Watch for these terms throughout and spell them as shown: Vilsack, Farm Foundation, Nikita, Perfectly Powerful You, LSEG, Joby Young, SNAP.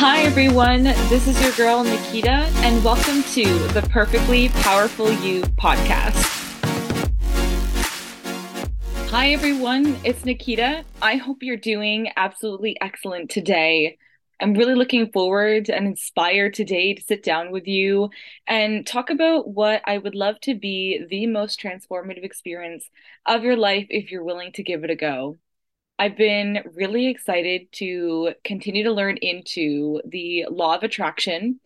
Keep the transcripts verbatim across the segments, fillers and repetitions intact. Hi everyone, this is your girl Nikita, and welcome to the Perfectly Powerful You podcast. Hi everyone, it's Nikita. I hope you're doing absolutely excellent today. I'm really looking forward and inspired today to sit down with you and talk about what I would love to be the most transformative experience of your life if you're willing to give it a go. I've been really excited to continue to learn into the law of attraction,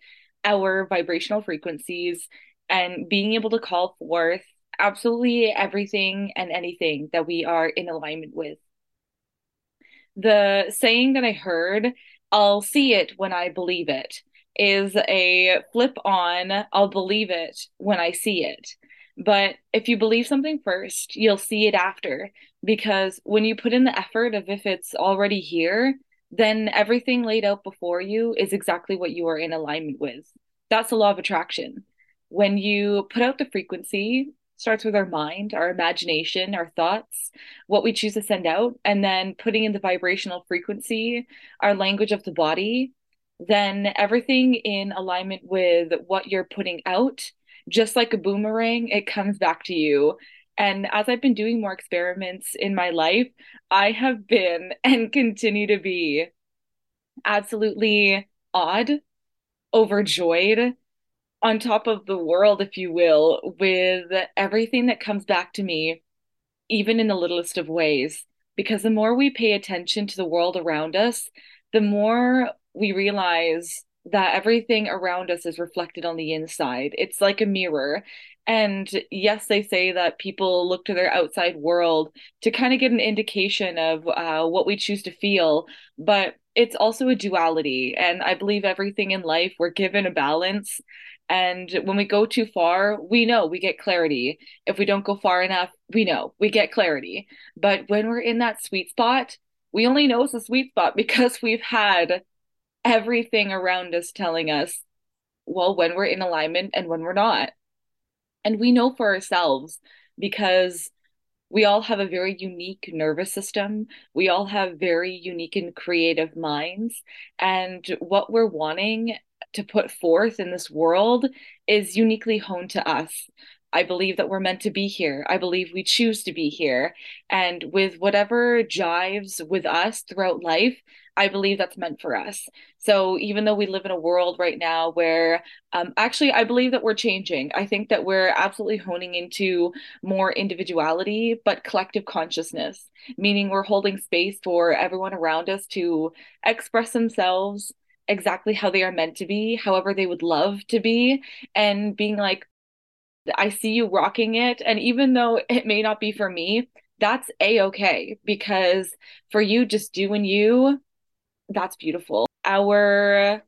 our vibrational frequencies, and being able to call forth absolutely everything and anything that we are in alignment with. The saying that I heard, "I'll see it when I believe it," is a flip on, "I'll believe it when I see it." But if you believe something first, you'll see it after, because when you put in the effort of if it's already here, then everything laid out before you is exactly what you are in alignment with. That's the law of attraction. When you put out the frequency, it starts with our mind, our imagination, our thoughts, what we choose to send out, and then putting in the vibrational frequency, our language of the body, then everything in alignment with what you're putting out. Just like a boomerang, it comes back to you. And as I've been doing more experiments in my life, I have been and continue to be absolutely awed, overjoyed, on top of the world, if you will, with everything that comes back to me, even in the littlest of ways. Because the more we pay attention to the world around us, the more we realize that everything around us is reflected on the inside. It's like a mirror. And yes, they say that people look to their outside world to kind of get an indication of uh, what we choose to feel, but it's also a duality. And I believe everything in life, we're given a balance. And when we go too far, we know we get clarity. If we don't go far enough, we know we get clarity. But when we're in that sweet spot, we only know it's a sweet spot because we've had everything around us telling us, well, when we're in alignment and when we're not. And we know for ourselves, because we all have a very unique nervous system. We all have very unique and creative minds. And what we're wanting to put forth in this world is uniquely honed to us. I believe that we're meant to be here. I believe we choose to be here. And with whatever jives with us throughout life, I believe that's meant for us. So even though we live in a world right now where um, actually I believe that we're changing. I think that we're absolutely honing into more individuality, but collective consciousness, meaning we're holding space for everyone around us to express themselves exactly how they are meant to be, however they would love to be, and being like, I see you rocking it. And even though it may not be for me, that's a-okay, because for you, just doing you, that's beautiful. Our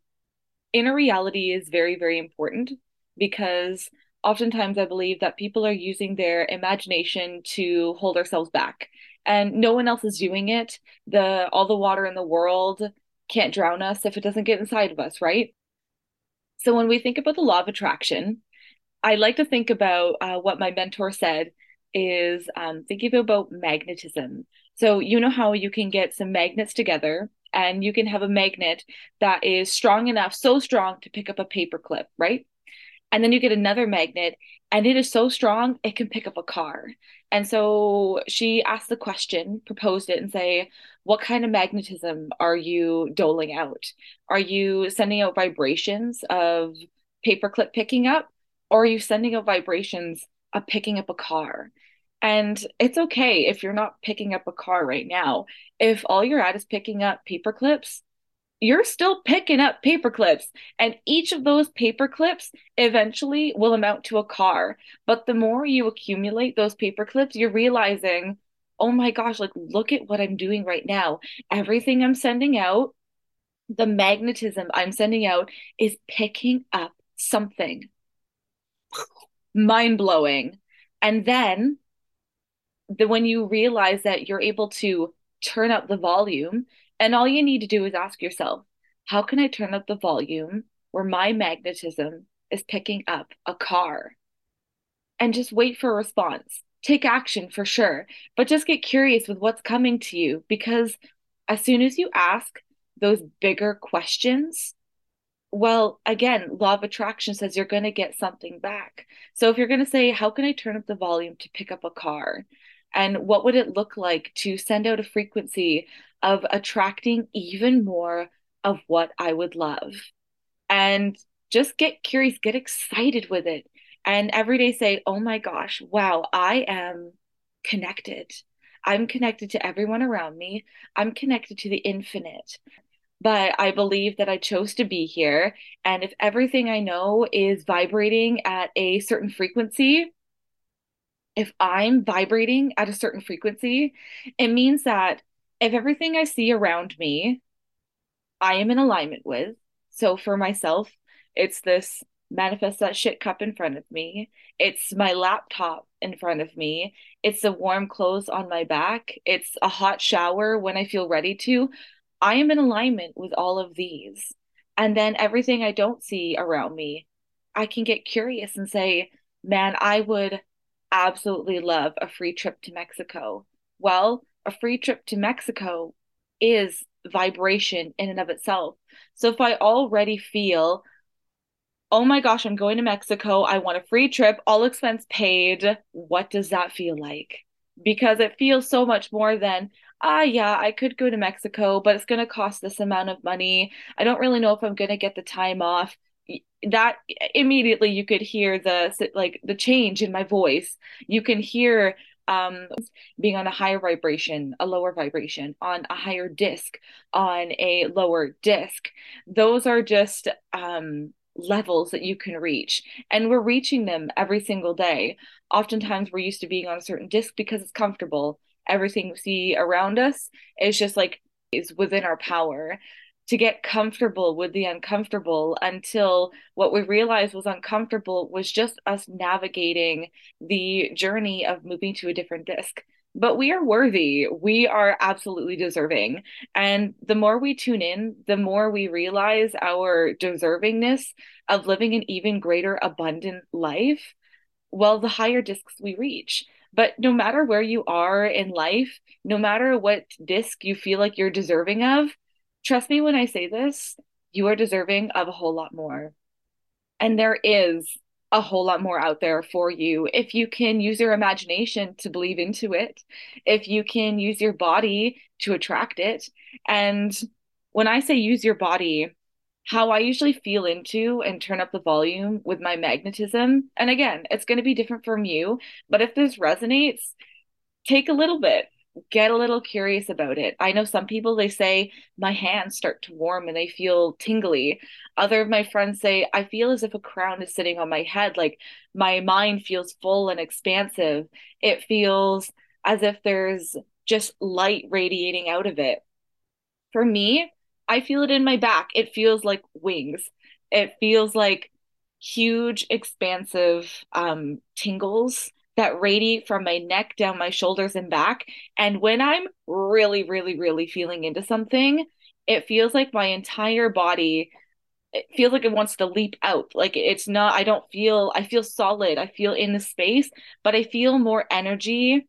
inner reality is very, very important, because oftentimes I believe that people are using their imagination to hold ourselves back, and no one else is doing it. The, all the water in the world can't drown us if it doesn't get inside of us, right? So when we think about the law of attraction, I like to think about uh, what my mentor said is um, thinking about magnetism. So you know how you can get some magnets together and you can have a magnet that is strong enough, so strong to pick up a paperclip, right? And then you get another magnet and it is so strong, it can pick up a car. And so she asked the question, proposed it, and say, what kind of magnetism are you doling out? Are you sending out vibrations of paperclip picking up? Or are you sending out vibrations of picking up a car? And it's okay if you're not picking up a car right now. If all you're at is picking up paper clips, you're still picking up paper clips. And each of those paper clips eventually will amount to a car. But the more you accumulate those paper clips, you're realizing, oh my gosh, like, look at what I'm doing right now. Everything I'm sending out, the magnetism I'm sending out, is picking up something. Mind-blowing. And then the, when you realize that you're able to turn up the volume, and all you need to do is ask yourself, how can I turn up the volume where my magnetism is picking up a car? And just wait for a response. Take action for sure, but just get curious with what's coming to you, because as soon as you ask, those bigger questions, well, again, law of attraction says you're going to get something back. So if you're going to say, how can I turn up the volume to pick up a car? And what would it look like to send out a frequency of attracting even more of what I would love? And just get curious, get excited with it. And every day say, oh my gosh, wow, I am connected. I'm connected to everyone around me. I'm connected to the infinite. But I believe that I chose to be here. And if everything I know is vibrating at a certain frequency, if I'm vibrating at a certain frequency, it means that if everything I see around me, I am in alignment with. So for myself, it's this manifest that shit cup in front of me. It's my laptop in front of me. It's the warm clothes on my back. It's a hot shower when I feel ready to. I am in alignment with all of these. And then everything I don't see around me, I can get curious and say, man, I would absolutely love a free trip to Mexico. Well, a free trip to Mexico is vibration in and of itself. So if I already feel, oh my gosh, I'm going to Mexico, I want a free trip, all expense paid, what does that feel like? Because it feels so much more than, ah, yeah, I could go to Mexico, but it's going to cost this amount of money. I don't really know if I'm going to get the time off. That immediately you could hear the, like, the change in my voice. You can hear um, being on a higher vibration, a lower vibration, on a higher disc, on a lower disc. Those are just um. levels that you can reach, and we're reaching them every single day. Oftentimes we're used to being on a certain disc because it's comfortable. Everything we see around us is just like, is within our power to get comfortable with the uncomfortable, until what we realized was uncomfortable was just us navigating the journey of moving to a different disc. But we are worthy. We are absolutely deserving. And the more we tune in, the more we realize our deservingness of living an even greater abundant life, well, the higher discs we reach. But no matter where you are in life, no matter what disc you feel like you're deserving of, trust me when I say this, you are deserving of a whole lot more. And there is a whole lot more out there for you if you can use your imagination to believe into it, if you can use your body to attract it. And when I say use your body, how I usually feel into and turn up the volume with my magnetism, and again, it's going to be different from you, but if this resonates, take a little bit, get a little curious about it. I know some people, they say, my hands start to warm and they feel tingly. Other of my friends say, I feel as if a crown is sitting on my head. Like, my mind feels full and expansive. It feels as if there's just light radiating out of it. For me, I feel it in my back. It feels like wings. It feels like huge, expansive um, tingles that radiate from my neck down my shoulders and back. And when I'm really, really, really feeling into something, it feels like my entire body, it feels like it wants to leap out. Like, it's not, I don't feel, I feel solid. I feel in the space, but I feel more energy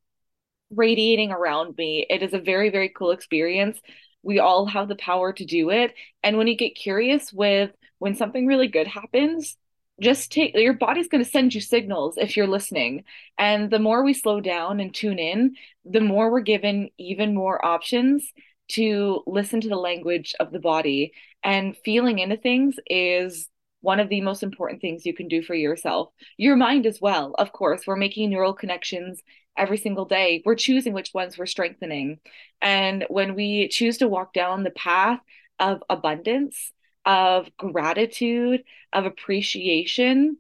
radiating around me. It is a very, very cool experience. We all have the power to do it. And when you get curious with when something really good happens, just take, your body's going to send you signals if you're listening. And the more we slow down and tune in, the more we're given even more options to listen to the language of the body. And feeling into things is one of the most important things you can do for yourself. Your mind as well, of course. We're making neural connections every single day. We're choosing which ones we're strengthening. And when we choose to walk down the path of abundance, of gratitude, of appreciation,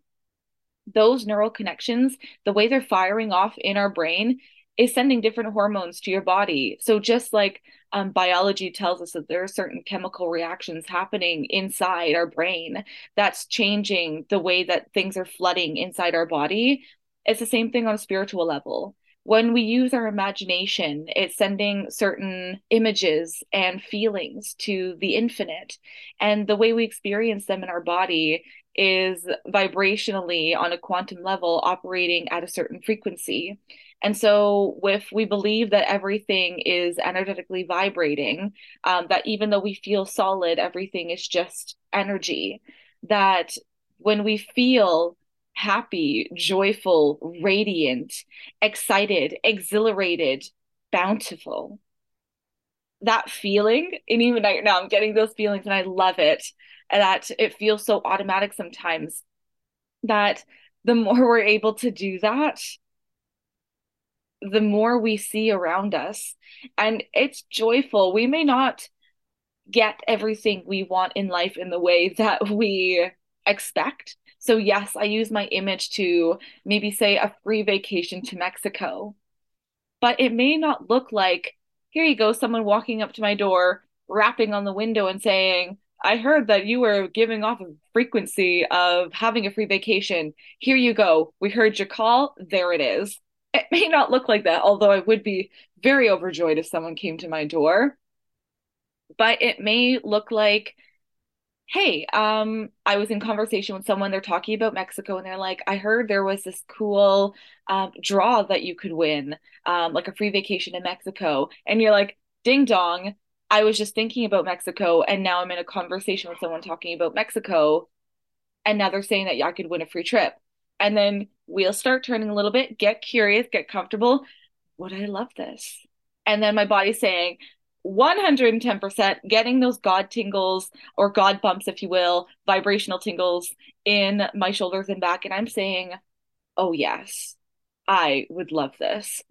those neural connections, the way they're firing off in our brain is sending different hormones to your body. So just like um, biology tells us that there are certain chemical reactions happening inside our brain that's changing the way that things are flooding inside our body, it's the same thing on a spiritual level. When we use our imagination, it's sending certain images and feelings to the infinite. And the way we experience them in our body is vibrationally on a quantum level operating at a certain frequency. And so if we believe that everything is energetically vibrating, um, that even though we feel solid, everything is just energy, that when we feel happy, joyful, radiant, excited, exhilarated, bountiful. That feeling, and even right now I'm getting those feelings and I love it, and that it feels so automatic sometimes, that the more we're able to do that, the more we see around us. And it's joyful. We may not get everything we want in life in the way that we expect. So yes, I use my image to maybe say a free vacation to Mexico, but it may not look like, here you go, someone walking up to my door, rapping on the window and saying, I heard that you were giving off a frequency of having a free vacation. Here you go. We heard your call. There it is. It may not look like that, although I would be very overjoyed if someone came to my door, but it may look like, hey, um, I was in conversation with someone, they're talking about Mexico, and they're like, I heard there was this cool um, draw that you could win, um, like a free vacation in Mexico. And you're like, ding dong, I was just thinking about Mexico, and now I'm in a conversation with someone talking about Mexico, and now they're saying that yeah, I could win a free trip. And then we'll start turning a little bit, get curious, get comfortable. Would I love this? And then my body's saying, one hundred ten percent getting those God tingles or God bumps, if you will, vibrational tingles in my shoulders and back. And I'm saying, oh yes, I would love this.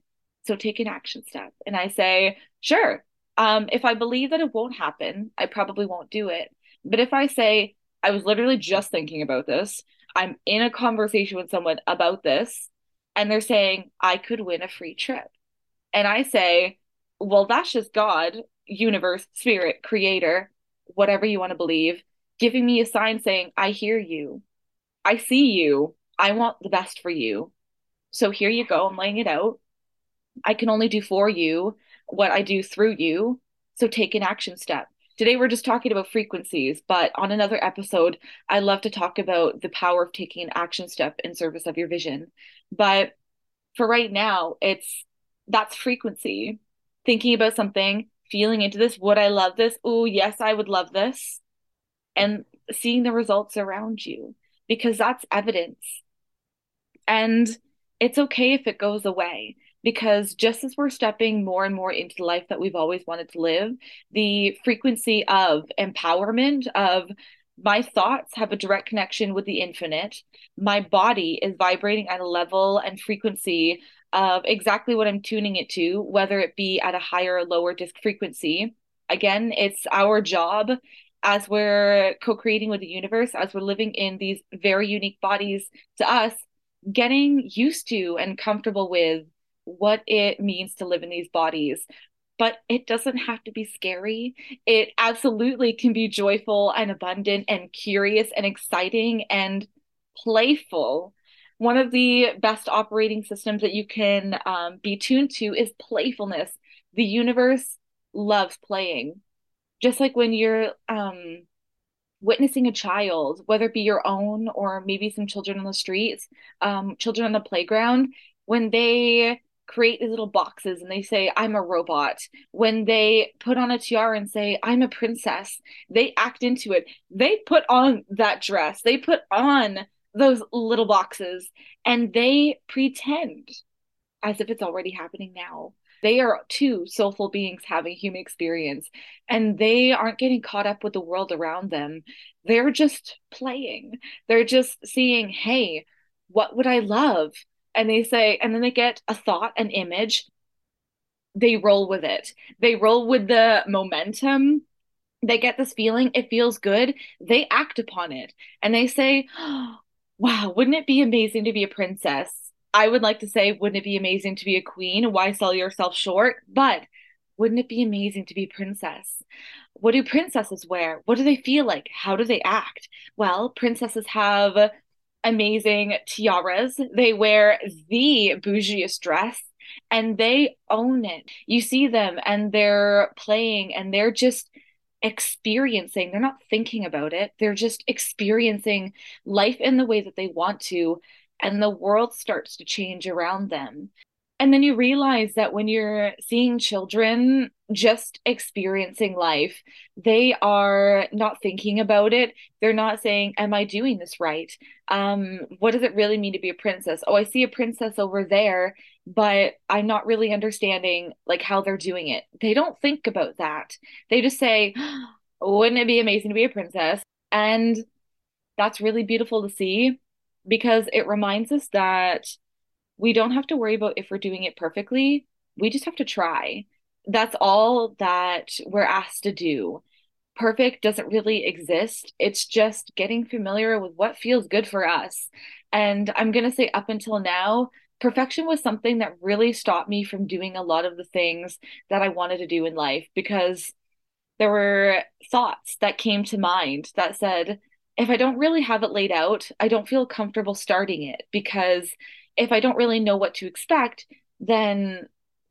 So take an action step. And I say, sure. Um, if I believe that it won't happen, I probably won't do it. But if I say, I was literally just thinking about this, I'm in a conversation with someone about this, and they're saying, I could win a free trip. And I say, well, that's just God, universe, spirit, creator, whatever you want to believe, giving me a sign saying, I hear you. I see you. I want the best for you. So here you go. I'm laying it out. I can only do for you what I do through you. So take an action step. Today, we're just talking about frequencies, but on another episode, I love to talk about the power of taking an action step in service of your vision. But for right now, it's that's frequency. Thinking about something, feeling into this, would I love this? Oh, yes, I would love this. And seeing the results around you, because that's evidence. And it's okay if it goes away, because just as we're stepping more and more into the life that we've always wanted to live, the frequency of empowerment, of my thoughts have a direct connection with the infinite. My body is vibrating at a level and frequency of exactly what I'm tuning it to, whether it be at a higher or lower disc frequency. Again, it's our job as we're co-creating with the universe, as we're living in these very unique bodies to us, getting used to and comfortable with what it means to live in these bodies. But it doesn't have to be scary. It absolutely can be joyful and abundant and curious and exciting and playful. One of the best operating systems that you can um, be tuned to is playfulness. The universe loves playing. Just like when you're um, witnessing a child, whether it be your own or maybe some children on the streets, um, children on the playground, when they create these little boxes and they say, I'm a robot. When they put on a tiara and say, I'm a princess, they act into it. They put on that dress. They put on those little boxes, and they pretend as if it's already happening now. They are two soulful beings having human experience, and they aren't getting caught up with the world around them. They're just playing. They're just seeing, hey, what would I love? And they say, and then they get a thought, an image. They roll with it. They roll with the momentum. They get this feeling. It feels good. They act upon it, and they say, oh, wow, wouldn't it be amazing to be a princess? I would like to say, wouldn't it be amazing to be a queen? Why sell yourself short? But wouldn't it be amazing to be a princess? What do princesses wear? What do they feel like? How do they act? Well, princesses have amazing tiaras. They wear the bougiest dress. and they own it. You see them and they're playing and they're just experiencing. They're not thinking about it. They're just experiencing life in the way that they want to, and the world starts to change around them. And then you realize that when you're seeing children just experiencing life, they are not thinking about it. They're not saying, am I doing this right? Um, what does it really mean to be a princess? Oh, I see a princess over there, but I'm not really understanding like how they're doing it. They don't think about that. They just say, wouldn't it be amazing to be a princess? And that's really beautiful to see, because it reminds us that we don't have to worry about if we're doing it perfectly. We just have to try. That's all that we're asked to do. Perfect doesn't really exist. It's just getting familiar with what feels good for us. And I'm going to say, up until now, perfection was something that really stopped me from doing a lot of the things that I wanted to do in life, because there were thoughts that came to mind that said, if I don't really have it laid out, I don't feel comfortable starting it, because if I don't really know what to expect, then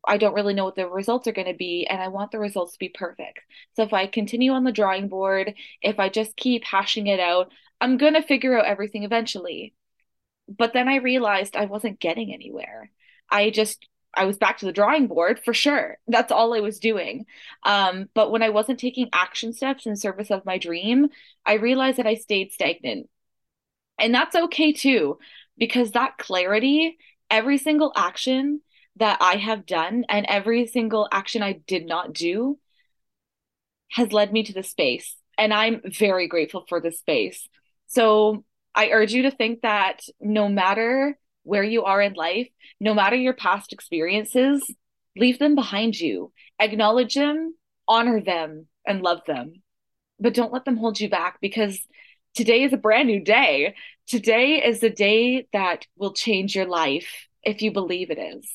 I don't really know what the results are going to be, and I want the results to be perfect. So if I continue on the drawing board, if I just keep hashing it out, I'm going to figure out everything eventually. But then I realized I wasn't getting anywhere. I just, I was back to the drawing board for sure. That's all I was doing. Um, but when I wasn't taking action steps in service of my dream, I realized that I stayed stagnant. And that's okay too, because that clarity, every single action that I have done and every single action I did not do has led me to this space. And I'm very grateful for this space. So I urge you to think that no matter where you are in life, no matter your past experiences, leave them behind you. Acknowledge them, honor them, and love them. But don't let them hold you back, because today is a brand new day. Today is the day that will change your life if you believe it is.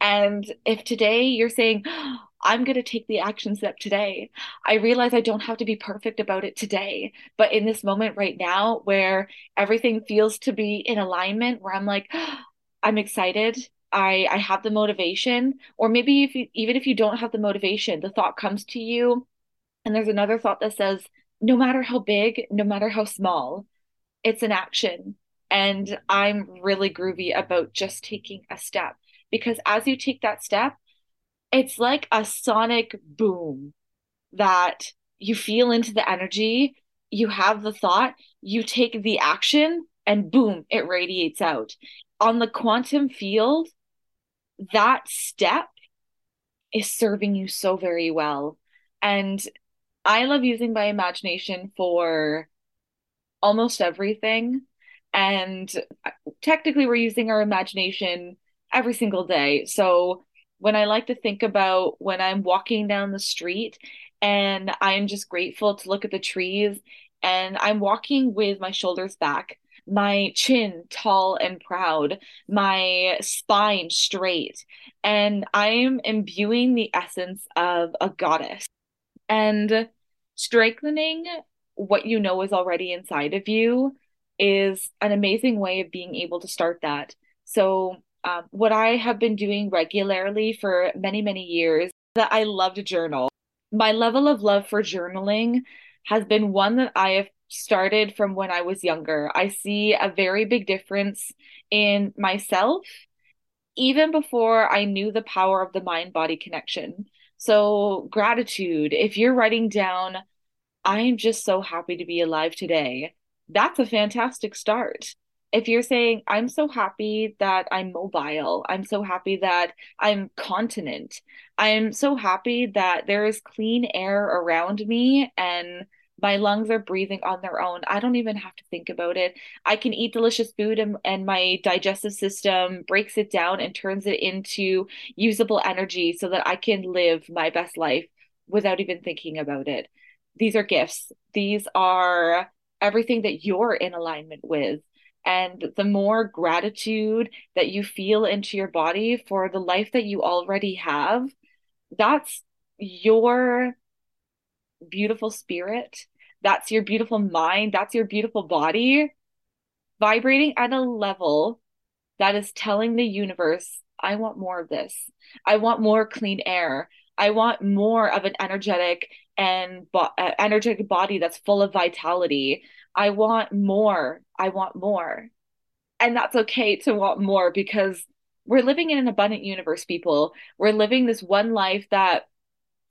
And if today you're saying, oh, I'm going to take the action step today. I realize I don't have to be perfect about it today. But in this moment right now, where everything feels to be in alignment, where I'm like, oh, I'm excited. I, I have the motivation. Or maybe if you, even if you don't have the motivation, the thought comes to you. And there's another thought that says, no matter how big, no matter how small, it's an action. And I'm really groovy about just taking a step, because as you take that step, it's like a sonic boom that you feel into the energy. You have the thought, you take the action, and boom, it radiates out. On the quantum field, that step is serving you so very well. And I love using my imagination for almost everything. And technically, we're using our imagination every single day. So when I like to think about when I'm walking down the street and I'm just grateful to look at the trees, and I'm walking with my shoulders back, my chin tall and proud, my spine straight, and I'm imbuing the essence of a goddess. And strengthening what you know is already inside of you is an amazing way of being able to start that. So um, what I have been doing regularly for many, many years, that I love to journal. My level of love for journaling has been one that I have started from when I was younger. I see a very big difference in myself, even before I knew the power of the mind-body connection. So gratitude, if you're writing down, I'm just so happy to be alive today, that's a fantastic start. If you're saying, I'm so happy that I'm mobile, I'm so happy that I'm continent, I'm so happy that there is clean air around me and my lungs are breathing on their own, I don't even have to think about it. I can eat delicious food, and, and my digestive system breaks it down and turns it into usable energy so that I can live my best life without even thinking about it. These are gifts. These are everything that you're in alignment with. And the more gratitude that you feel into your body for the life that you already have, that's your beautiful spirit. That's your beautiful mind. That's your beautiful body vibrating at a level that is telling the universe, I want more of this. I want more clean air. I want more of an energetic and bo- uh, energetic body that's full of vitality. I want more. I want more. And that's okay to want more, because we're living in an abundant universe, people. We're living this one life that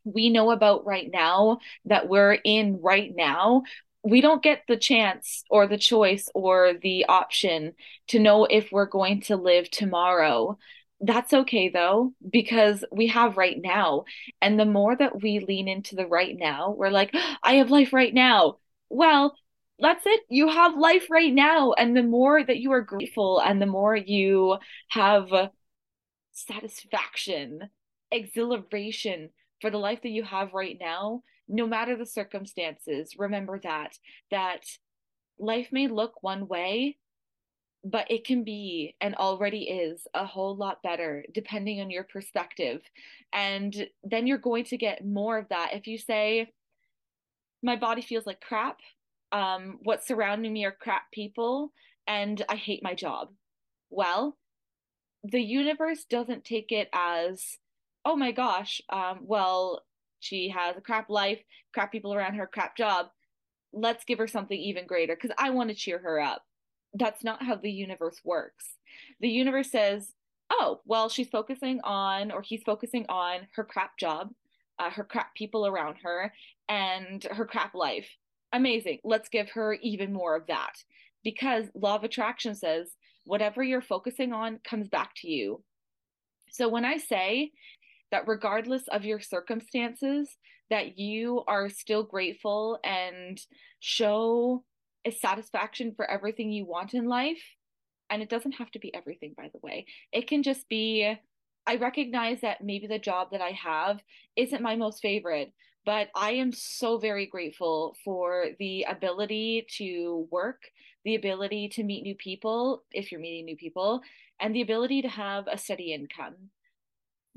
we know about right now, that we're in right now. We don't get the chance or the choice or the option to know if we're going to live tomorrow. That's okay though, because we have right now. And the more that we lean into the right now, we're like, I have life right now. Well, that's it. You have life right now. And the more that you are grateful and the more you have satisfaction, exhilaration for the life that you have right now, no matter the circumstances, remember that, that life may look one way, but it can be, and already is, a whole lot better, depending on your perspective. And then you're going to get more of that. If you say, my body feels like crap, um, what's surrounding me are crap people, and I hate my job. Well, the universe doesn't take it as, oh my gosh, um, well, she has a crap life, crap people around her, crap job. Let's give her something even greater because I want to cheer her up. That's not how the universe works. The universe says, oh, well, she's focusing on, or he's focusing on her crap job, uh, her crap people around her, and her crap life. Amazing. Let's give her even more of that, because law of attraction says whatever you're focusing on comes back to you. So when I say that regardless of your circumstances, that you are still grateful and show a satisfaction for everything you want in life. And it doesn't have to be everything, by the way. It can just be, I recognize that maybe the job that I have isn't my most favorite, but I am so very grateful for the ability to work, the ability to meet new people, if you're meeting new people, and the ability to have a steady income.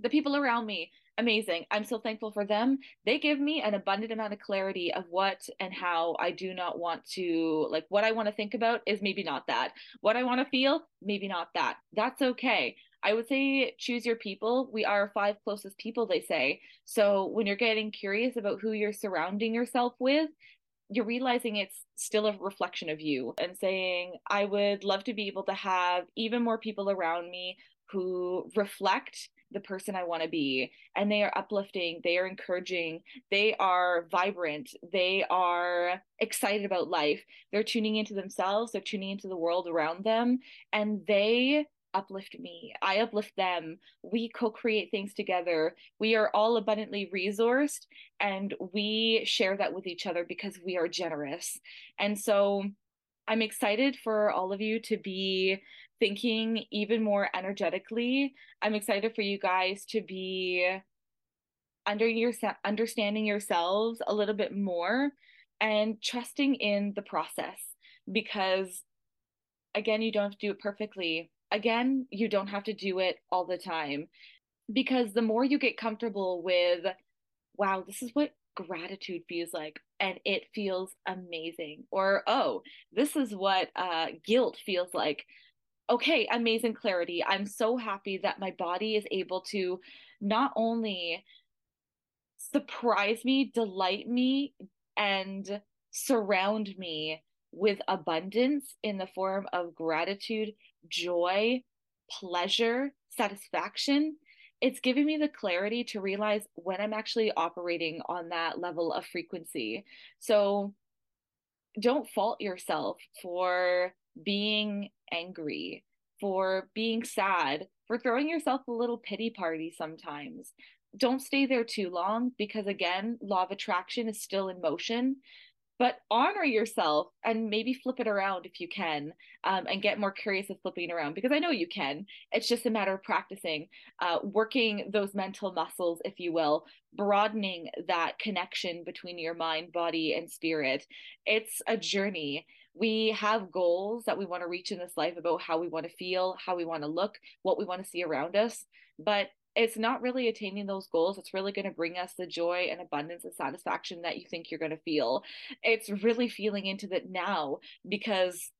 The people around me, amazing. I'm so thankful for them. They give me an abundant amount of clarity of what and how I do not want to, like what I want to think about is maybe not that. What I want to feel, maybe not that. That's okay. I would say choose your people. We are five closest people, they say. So when you're getting curious about who you're surrounding yourself with, you're realizing it's still a reflection of you, and saying, I would love to be able to have even more people around me who reflect the person I want to be, and they are uplifting, they are encouraging, they are vibrant, they are excited about life, they're tuning into themselves, they're tuning into the world around them, and they uplift me, I uplift them, we co-create things together, we are all abundantly resourced, and we share that with each other because we are generous. And so I'm excited for all of you to be thinking even more energetically. I'm excited for you guys to be under your, understanding yourselves a little bit more and trusting in the process, because again, you don't have to do it perfectly. Again, you don't have to do it all the time, because the more you get comfortable with, wow, this is what gratitude feels like, and it feels amazing. Or, oh, this is what uh, guilt feels like. Okay, amazing clarity. I'm so happy that my body is able to not only surprise me, delight me, and surround me with abundance in the form of gratitude, joy, pleasure, satisfaction. It's giving me the clarity to realize when I'm actually operating on that level of frequency. So don't fault yourself for being angry, for being sad, for throwing yourself a little pity party sometimes. Don't stay there too long, because again, law of attraction is still in motion. But honor yourself and maybe flip it around if you can, um, and get more curious of flipping around, because I know you can. It's just a matter of practicing, uh, working those mental muscles, if you will, broadening that connection between your mind, body, and spirit. It's a journey. We have goals that we want to reach in this life about how we want to feel, how we want to look, what we want to see around us. But it's not really attaining those goals. It's really going to bring us the joy and abundance and satisfaction that you think you're going to feel. It's really feeling into that now, because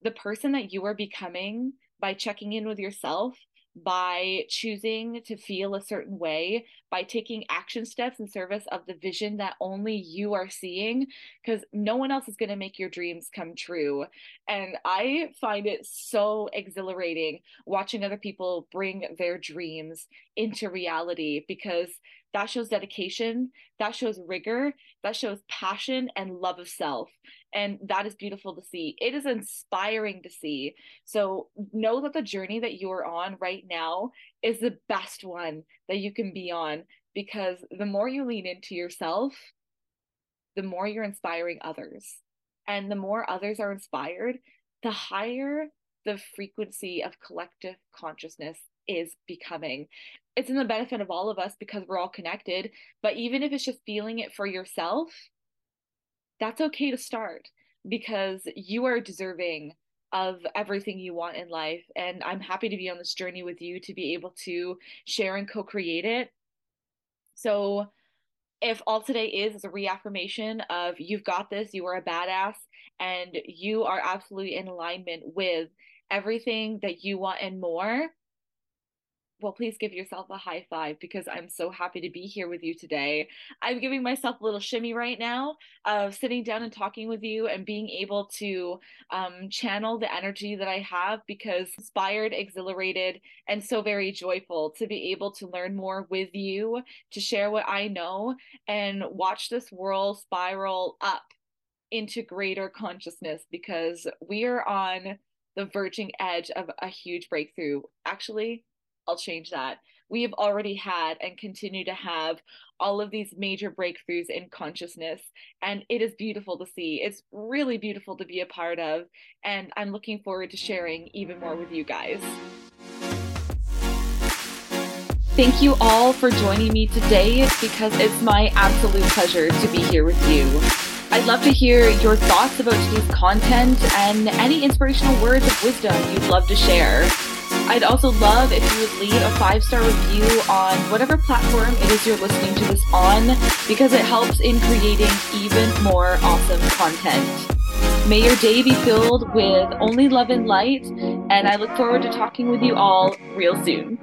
the person that you are becoming by checking in with yourself, by choosing to feel a certain way, by taking action steps in service of the vision that only you are seeing, because no one else is going to make your dreams come true. And I find it so exhilarating watching other people bring their dreams into reality, because that shows dedication, that shows rigor, that shows passion and love of self. And that is beautiful to see. It is inspiring to see. So know that the journey that you are on right now is the best one that you can be on, because the more you lean into yourself, the more you're inspiring others. And the more others are inspired, the higher the frequency of collective consciousness is becoming. It's in the benefit of all of us because we're all connected. But even if it's just feeling it for yourself, that's okay to start, because you are deserving of everything you want in life. And I'm happy to be on this journey with you, to be able to share and co-create it. So if all today is, is a reaffirmation of you've got this, you are a badass, and you are absolutely in alignment with everything that you want and more, well, please give yourself a high five, because I'm so happy to be here with you today. I'm giving myself a little shimmy right now of sitting down and talking with you and being able to um, channel the energy that I have, because inspired, exhilarated, and so very joyful to be able to learn more with you, to share what I know, and watch this world spiral up into greater consciousness, because we are on the verging edge of a huge breakthrough. Actually, I'll change that. We have already had and continue to have all of these major breakthroughs in consciousness, and it is beautiful to see. It's really beautiful to be a part of, and I'm looking forward to sharing even more with you guys. Thank you all for joining me today, because it's my absolute pleasure to be here with you. I'd love to hear your thoughts about today's content and any inspirational words of wisdom you'd love to share. I'd also love if you would leave a five-star review on whatever platform it is you're listening to this on, because it helps in creating even more awesome content. May your day be filled with only love and light, and I look forward to talking with you all real soon.